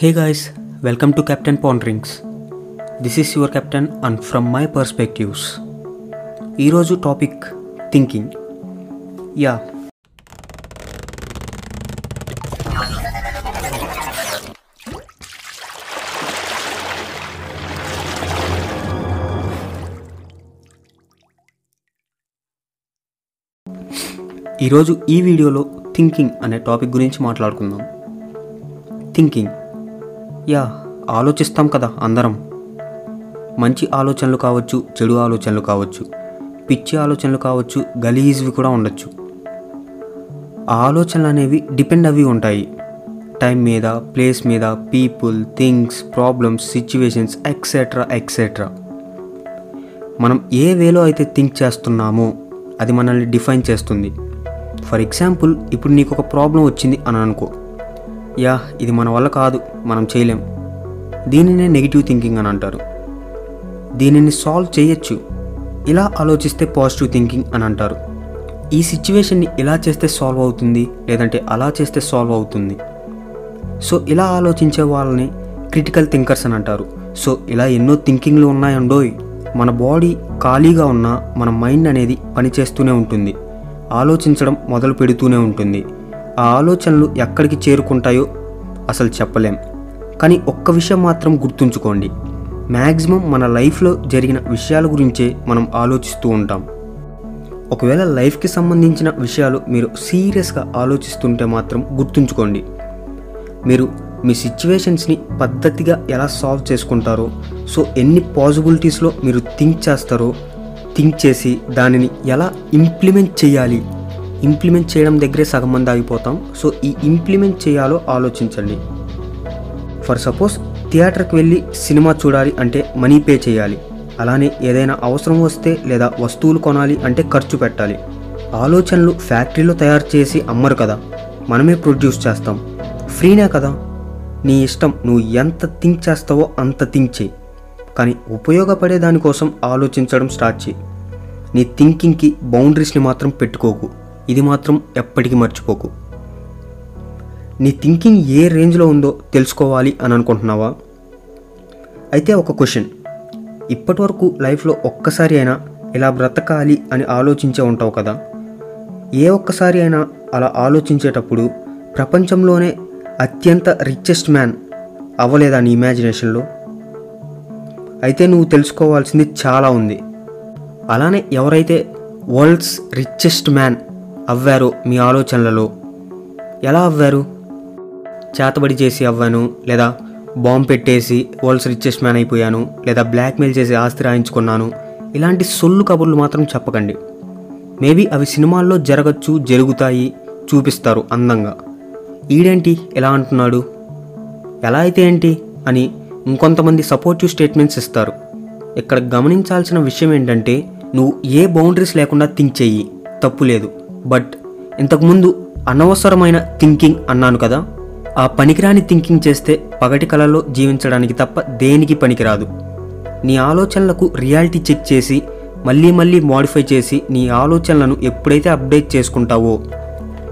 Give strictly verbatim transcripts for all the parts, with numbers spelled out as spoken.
Hey guys, welcome to Captain Ponderings. This is your captain and from my perspectives. ఈరోజు topic thinking. Yeah ఈరోజు ఈ వీడియోలో thinking అనే topic గురించి మాట్లాడుకుందాం. థింకింగ్, యా ఆలోచిస్తాం కదా అందరం. మంచి ఆలోచనలు కావచ్చు, చెడు ఆలోచనలు కావచ్చు, పిచ్చి ఆలోచనలు కావచ్చు, గలీజ్వి కూడా ఉండొచ్చు. ఆ ఆలోచనలు అనేవి డిపెండ్ అవి ఉంటాయి టైం మీద, ప్లేస్ మీద, people, things, problems, situations, etcetera etcetera. మనం ఏ వేలో అయితే థింక్ చేస్తున్నామో అది మనల్ని డిఫైన్ చేస్తుంది. ఫర్ ఎగ్జాంపుల్, ఇప్పుడు నీకు ఒక ప్రాబ్లం వచ్చింది అని అనుకో. యా ఇది మన వల్ల కాదు, మనం చేయలేం. దీనినే నెగిటివ్ థింకింగ్ అని అంటారు. దీనిని సాల్వ్ చేయొచ్చు, ఇలా ఆలోచిస్తే పాజిటివ్ థింకింగ్ అని అంటారు. ఈ సిచ్యువేషన్ని ఇలా చేస్తే సాల్వ్ అవుతుంది, లేదంటే అలా చేస్తే సాల్వ్ అవుతుంది. సో ఇలా ఆలోచించే వాళ్ళని క్రిటికల్ థింకర్స్ అని అంటారు. సో ఇలా ఎన్నో థింకింగ్లు ఉన్నాయండోయ్. మన బాడీ ఖాళీగా ఉన్నా మన మైండ్ అనేది పనిచేస్తూనే ఉంటుంది, ఆలోచించడం మొదలు పెడుతూనే ఉంటుంది. ఆ ఆలోచనలు ఎక్కడికి చేరుకుంటాయో అసలు చెప్పలేం. కానీ ఒక్క విషయం మాత్రం గుర్తుంచుకోండి, మ్యాక్సిమం మన లైఫ్లో జరిగిన విషయాల గురించే మనం ఆలోచిస్తూ ఉంటాం. ఒకవేళ లైఫ్కి సంబంధించిన విషయాలు మీరు సీరియస్గా ఆలోచిస్తుంటే మాత్రం గుర్తుంచుకోండి, మీరు మీ సిచ్యువేషన్స్ని పద్ధతిగా ఎలా సాల్వ్ చేసుకుంటారో, సో ఎన్ని పాజిబిలిటీస్లో మీరు థింక్ చేస్తారో, థింక్ చేసి దానిని ఎలా ఇంప్లిమెంట్ చేయాలి. ఇంప్లిమెంట్ చేయడం దగ్గరే సగం మంది ఆగిపోతాం. సో ఈ ఇంప్లిమెంట్ చేయాలో ఆలోచించండి. ఫర్ సపోజ్, థియేటర్కి వెళ్ళి సినిమా చూడాలి అంటే మనీ పే చేయాలి, అలానే ఏదైనా అవసరం వస్తే లేదా వస్తువులు కొనాలి అంటే ఖర్చు పెట్టాలి. ఆలోచనలు ఫ్యాక్టరీలో తయారు చేసి అమ్మరు కదా, మనమే ప్రొడ్యూస్ చేస్తాం. ఫ్రీనే కదా, నీ ఇష్టం, నువ్వు ఎంత థింక్ చేస్తావో అంత థింక్ చేయి, కానీ ఉపయోగపడే దానికోసం ఆలోచించడం స్టార్ట్ చేయి. నీ థింకింగ్కి బౌండరీస్ని మాత్రం పెట్టుకోకు, ఇది మాత్రం ఎప్పటికీ మర్చిపోకు. నీ థింకింగ్ ఏ రేంజ్లో ఉందో తెలుసుకోవాలి అని అనుకుంటున్నావా? అయితే ఒక క్వశ్చన్, ఇప్పటి వరకు లైఫ్లో ఒక్కసారి అయినా ఇలా బ్రతకాలి అని ఆలోచించే ఉంటావు కదా. ఏ ఒక్కసారి అయినా అలా ఆలోచించేటప్పుడు ప్రపంచంలోనే అత్యంత రిచెస్ట్ మ్యాన్ అవ్వలేదా నీ ఇమాజినేషన్లో? అయితే నువ్వు తెలుసుకోవాల్సింది చాలా ఉంది. అలానే ఎవరైతే వరల్డ్స్ రిచెస్ట్ మ్యాన్ అవ్వారో మీ ఆలోచనలలో, ఎలా అవ్వారు? చేతబడి చేసి అవ్వాను, లేదా బాంబు పెట్టేసి వరల్డ్స్ రిచెస్ట్ మ్యాన్ అయిపోయాను, లేదా బ్లాక్మెయిల్ చేసి ఆస్తి రాయించుకున్నాను, ఇలాంటి సొల్లు కబుర్లు మాత్రం చెప్పకండి. మేబీ అవి సినిమాల్లో జరగచ్చు, జరుగుతాయి, చూపిస్తారు అందంగా. ఈడేంటి ఎలా అంటున్నాడు, ఎలా అయితే ఏంటి అని ఇంకొంతమంది సపోర్టివ్ స్టేట్మెంట్స్ ఇస్తారు. ఇక్కడ గమనించాల్సిన విషయం ఏంటంటే, నువ్వు ఏ బౌండరీస్ లేకుండా థింక్ చెయ్యి, తప్పు లేదు. బట్ ఇంతకుముందు అనవసరమైన థింకింగ్ అన్నాను కదా, ఆ పనికిరాని థింకింగ్ చేస్తే పగటి కళలో జీవించడానికి తప్ప దేనికి పనికిరాదు. నీ ఆలోచనలకు రియాలిటీ చెక్ చేసి మళ్ళీ మళ్ళీ మోడిఫై చేసి నీ ఆలోచనలను ఎప్పుడైతే అప్డేట్ చేసుకుంటావో,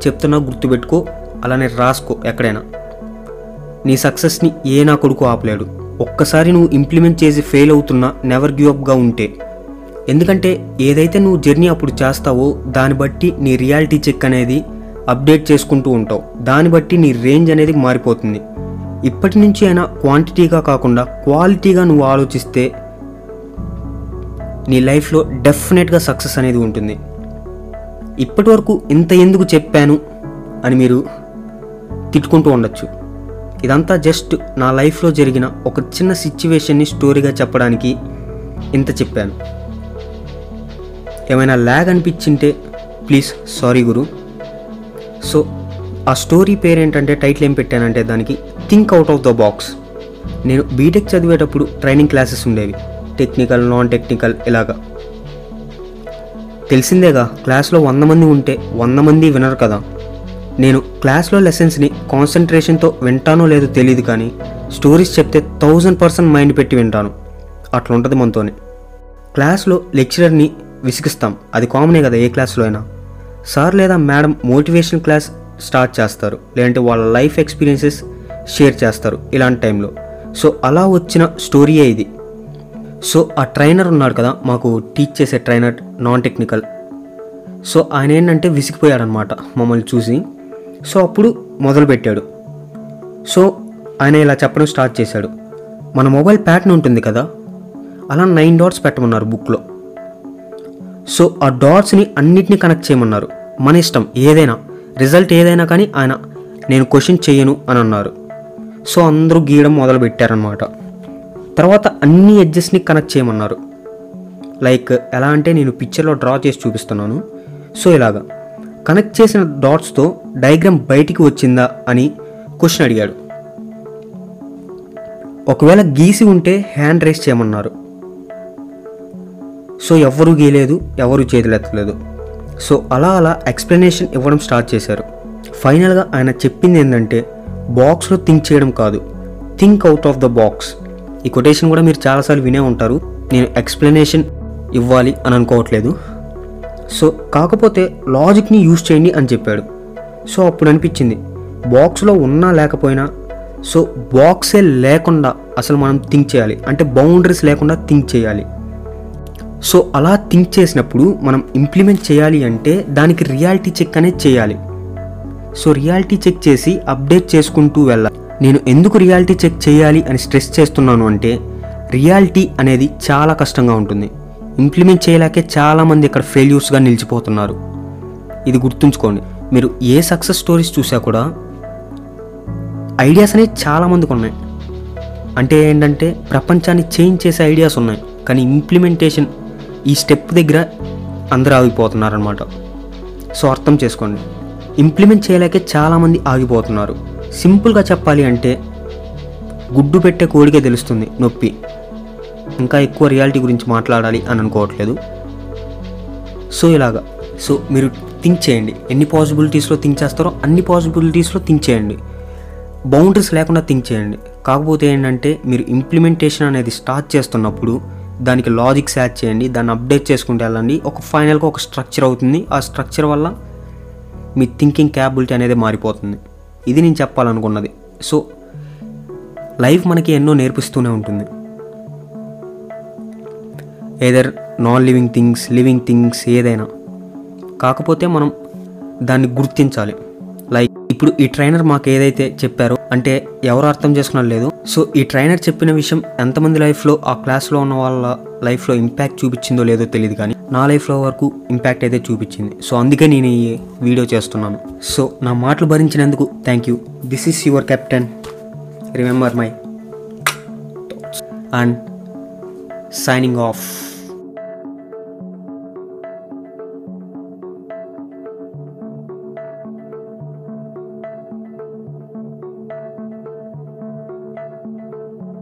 చెప్తున్నా గుర్తుపెట్టుకో, అలానే రాసుకో ఎక్కడైనా. నీ సక్సెస్ని ఏ నా కొడుకు ఆపలేడు. ఒక్కసారి నువ్వు ఇంప్లిమెంట్ చేసి ఫెయిల్ అవుతున్నా నెవర్ గివ్ అప్గా ఉంటే, ఎందుకంటే ఏదైతే నువ్వు జర్నీ అప్పుడు చేస్తావో దాన్ని బట్టి నీ రియాలిటీ చెక్ అనేది అప్డేట్ చేసుకుంటూ ఉంటావు, దాన్ని బట్టి నీ రేంజ్ అనేది మారిపోతుంది. ఇప్పటి నుంచి అయినా క్వాంటిటీగా కాకుండా క్వాలిటీగా నువ్వు ఆలోచిస్తే నీ లైఫ్లో డెఫినెట్గా సక్సెస్ అనేది ఉంటుంది. ఇప్పటి వరకు ఇంత ఎందుకు చెప్పాను అని మీరు తిట్టుకుంటూ ఉండొచ్చు. ఇదంతా జస్ట్ నా లైఫ్లో జరిగిన ఒక చిన్న సిచ్యువేషన్ని స్టోరీగా చెప్పడానికి ఇంత చెప్పాను. ఏమైనా ల్యాగ్ అనిపించింటే ప్లీజ్ సారీ గురు. సో ఆ స్టోరీ పేరేంటంటే, టైటిల్ ఏం పెట్టానంటే దానికి think out of the box. నేను బీటెక్ చదివేటప్పుడు ట్రైనింగ్ క్లాసెస్ ఉండేవి, టెక్నికల్, నాన్ టెక్నికల్ ఇలాగా. తెలిసిందేగా, క్లాస్లో వంద మంది ఉంటే వంద మంది వినరు కదా. నేను క్లాస్లో లెసన్స్ని కాన్సన్ట్రేషన్తో వింటానో లేదో తెలియదు, కానీ స్టోరీస్ చెప్తే థౌజండ్ పర్సెంట్ మైండ్ పెట్టి వింటాను. అట్లా ఉంటుంది మనతోనే. క్లాస్లో లెక్చరర్ని విసిగిస్తాం, అది కామనే కదా ఏ క్లాస్లో అయినా. సార్ లేదా మేడం మోటివేషన్ క్లాస్ స్టార్ట్ చేస్తారు, లేదంటే వాళ్ళ లైఫ్ ఎక్స్పీరియన్సెస్ షేర్ చేస్తారు ఇలాంటి టైంలో. సో అలా వచ్చిన స్టోరీయే ఇది. సో ఆ ట్రైనర్ ఉన్నాడు కదా మాకు టీచ్ చేసే ట్రైనర్, నాన్ టెక్నికల్. సో ఆయన ఏంటంటే విసిగిపోయాడనమాట మమ్మల్ని చూసి. సో అప్పుడు మొదలుపెట్టాడు. సో ఆయన ఇలా చెప్పడం స్టార్ట్ చేశాడు, మన మొబైల్ ప్యాటర్న్ ఉంటుంది కదా, అలా నైన్ డాట్స్ పెట్టమన్నారు బుక్లో. సో ఆ డాట్స్ని అన్నిటినీ కనెక్ట్ చేయమన్నారు, మన ఇష్టం ఏదైనా, రిజల్ట్ ఏదైనా కానీ ఆయన నేను క్వశ్చన్ చేయను అని అన్నారు. సో అందరూ గీయడం మొదలుపెట్టారనమాట. తర్వాత అన్ని ఎడ్జెస్ని కనెక్ట్ చేయమన్నారు. లైక్ ఎలా అంటే నేను పిక్చర్లో డ్రా చేసి చూపిస్తున్నాను. సో ఇలాగా కనెక్ట్ చేసిన డాట్స్తో డయాగ్రామ్ బయటికి వచ్చిందా అని క్వశ్చన్ అడిగాడు. ఒకవేళ గీసి ఉంటే హ్యాండ్ రైస్ చేయమన్నారు. సో ఎవరూ గీయలేదు, ఎవరూ చేతులెత్తలేదు. సో అలా అలా ఎక్స్ప్లెనేషన్ ఇవ్వడం స్టార్ట్ చేశారు. ఫైనల్గా ఆయన చెప్పింది ఏంటంటే, బాక్స్లో థింక్ చేయడం కాదు, think out of the box. ఈ కొటేషన్ కూడా మీరు చాలాసార్లు వినే ఉంటారు, నేను ఎక్స్ప్లెనేషన్ ఇవ్వాలి అని అనుకోవట్లేదు. సో కాకపోతే లాజిక్ని యూజ్ చేయండి అని చెప్పాడు. సో అప్పుడు అనిపించింది, బాక్స్లో ఉన్నా లేకపోయినా, సో బాక్సే లేకుండా అసలు మనం థింక్ చేయాలి, అంటే బౌండరీస్ లేకుండా థింక్ చేయాలి. సో అలా థింక్ చేసినప్పుడు మనం ఇంప్లిమెంట్ చేయాలి అంటే దానికి రియాలిటీ చెక్ అనేది చేయాలి. సో రియాలిటీ చెక్ చేసి అప్డేట్ చేసుకుంటూ వెళ్ళాలి. నేను ఎందుకు రియాలిటీ చెక్ చేయాలి అని స్ట్రెస్ చేస్తున్నాను అంటే, రియాలిటీ అనేది చాలా కష్టంగా ఉంటుంది, ఇంప్లిమెంట్ చేయలేకే చాలామంది ఇక్కడ ఫెయిల్యూర్స్గా నిలిచిపోతున్నారు. ఇది గుర్తుంచుకోండి. మీరు ఏ సక్సెస్ స్టోరీస్ చూసా కూడా ఐడియాస్ అనేవి చాలామందికి ఉన్నాయి, అంటే ఏంటంటే ప్రపంచాన్ని చేంజ్ చేసే ఐడియాస్ ఉన్నాయి, కానీ ఇంప్లిమెంటేషన్ ఈ స్టెప్ దగ్గర అందరూ ఆగిపోతున్నారనమాట. సో అర్థం చేసుకోండి, ఇంప్లిమెంట్ చేయలేకే చాలామంది ఆగిపోతున్నారు. సింపుల్గా చెప్పాలి అంటే, గుడ్డు పెట్టే కోడికే తెలుస్తుంది నొప్పి. ఇంకా ఎక్కువ రియాలిటీ గురించి మాట్లాడాలి అని అనుకోవట్లేదు. సో ఇలాగా సో మీరు థింక్ చేయండి, ఎన్ని పాసిబిలిటీస్లో థింక్ చేస్తారో అన్ని పాసిబిలిటీస్లో థింక్ చేయండి, బౌండరీస్ లేకుండా థింక్ చేయండి. కాకపోతే ఏంటంటే మీరు ఇంప్లిమెంటేషన్ అనేది స్టార్ట్ చేస్తున్నప్పుడు దానికి లాజిక్స్ యాడ్ చేయండి, దాన్ని అప్డేట్ చేసుకుంటూ వెళ్ళండి. ఒక ఫైనల్గా ఒక స్ట్రక్చర్ అవుతుంది, ఆ స్ట్రక్చర్ వల్ల మీ థింకింగ్ క్యాపబిలిటీ అనేది మారిపోతుంది. ఇది నేను చెప్పాలనుకున్నది. సో లైఫ్ మనకి ఎన్నో నేర్పిస్తూనే ఉంటుంది, either non living things, living things, ఏదైనా. కాకపోతే మనం దాన్ని గుర్తించాలి. లైక్ ఇప్పుడు ఈ ట్రైనర్ మాకు ఏదైతే చెప్పారో, అంటే ఎవరు అర్థం చేసుకున్నారు లేదు. సో ఈ ట్రైనర్ చెప్పిన విషయం ఎంతమంది లైఫ్లో, ఆ క్లాస్లో ఉన్న వాళ్ళ లైఫ్లో ఇంపాక్ట్ చూపించిందో లేదో తెలియదు, కానీ నా లైఫ్లో వరకు ఇంపాక్ట్ అయితే చూపించింది. సో అందుకే నేను ఈ వీడియో చేస్తున్నాను. సో నా మాటలు భరించినందుకు thank you. This is your captain. Remember my thoughts and signing off.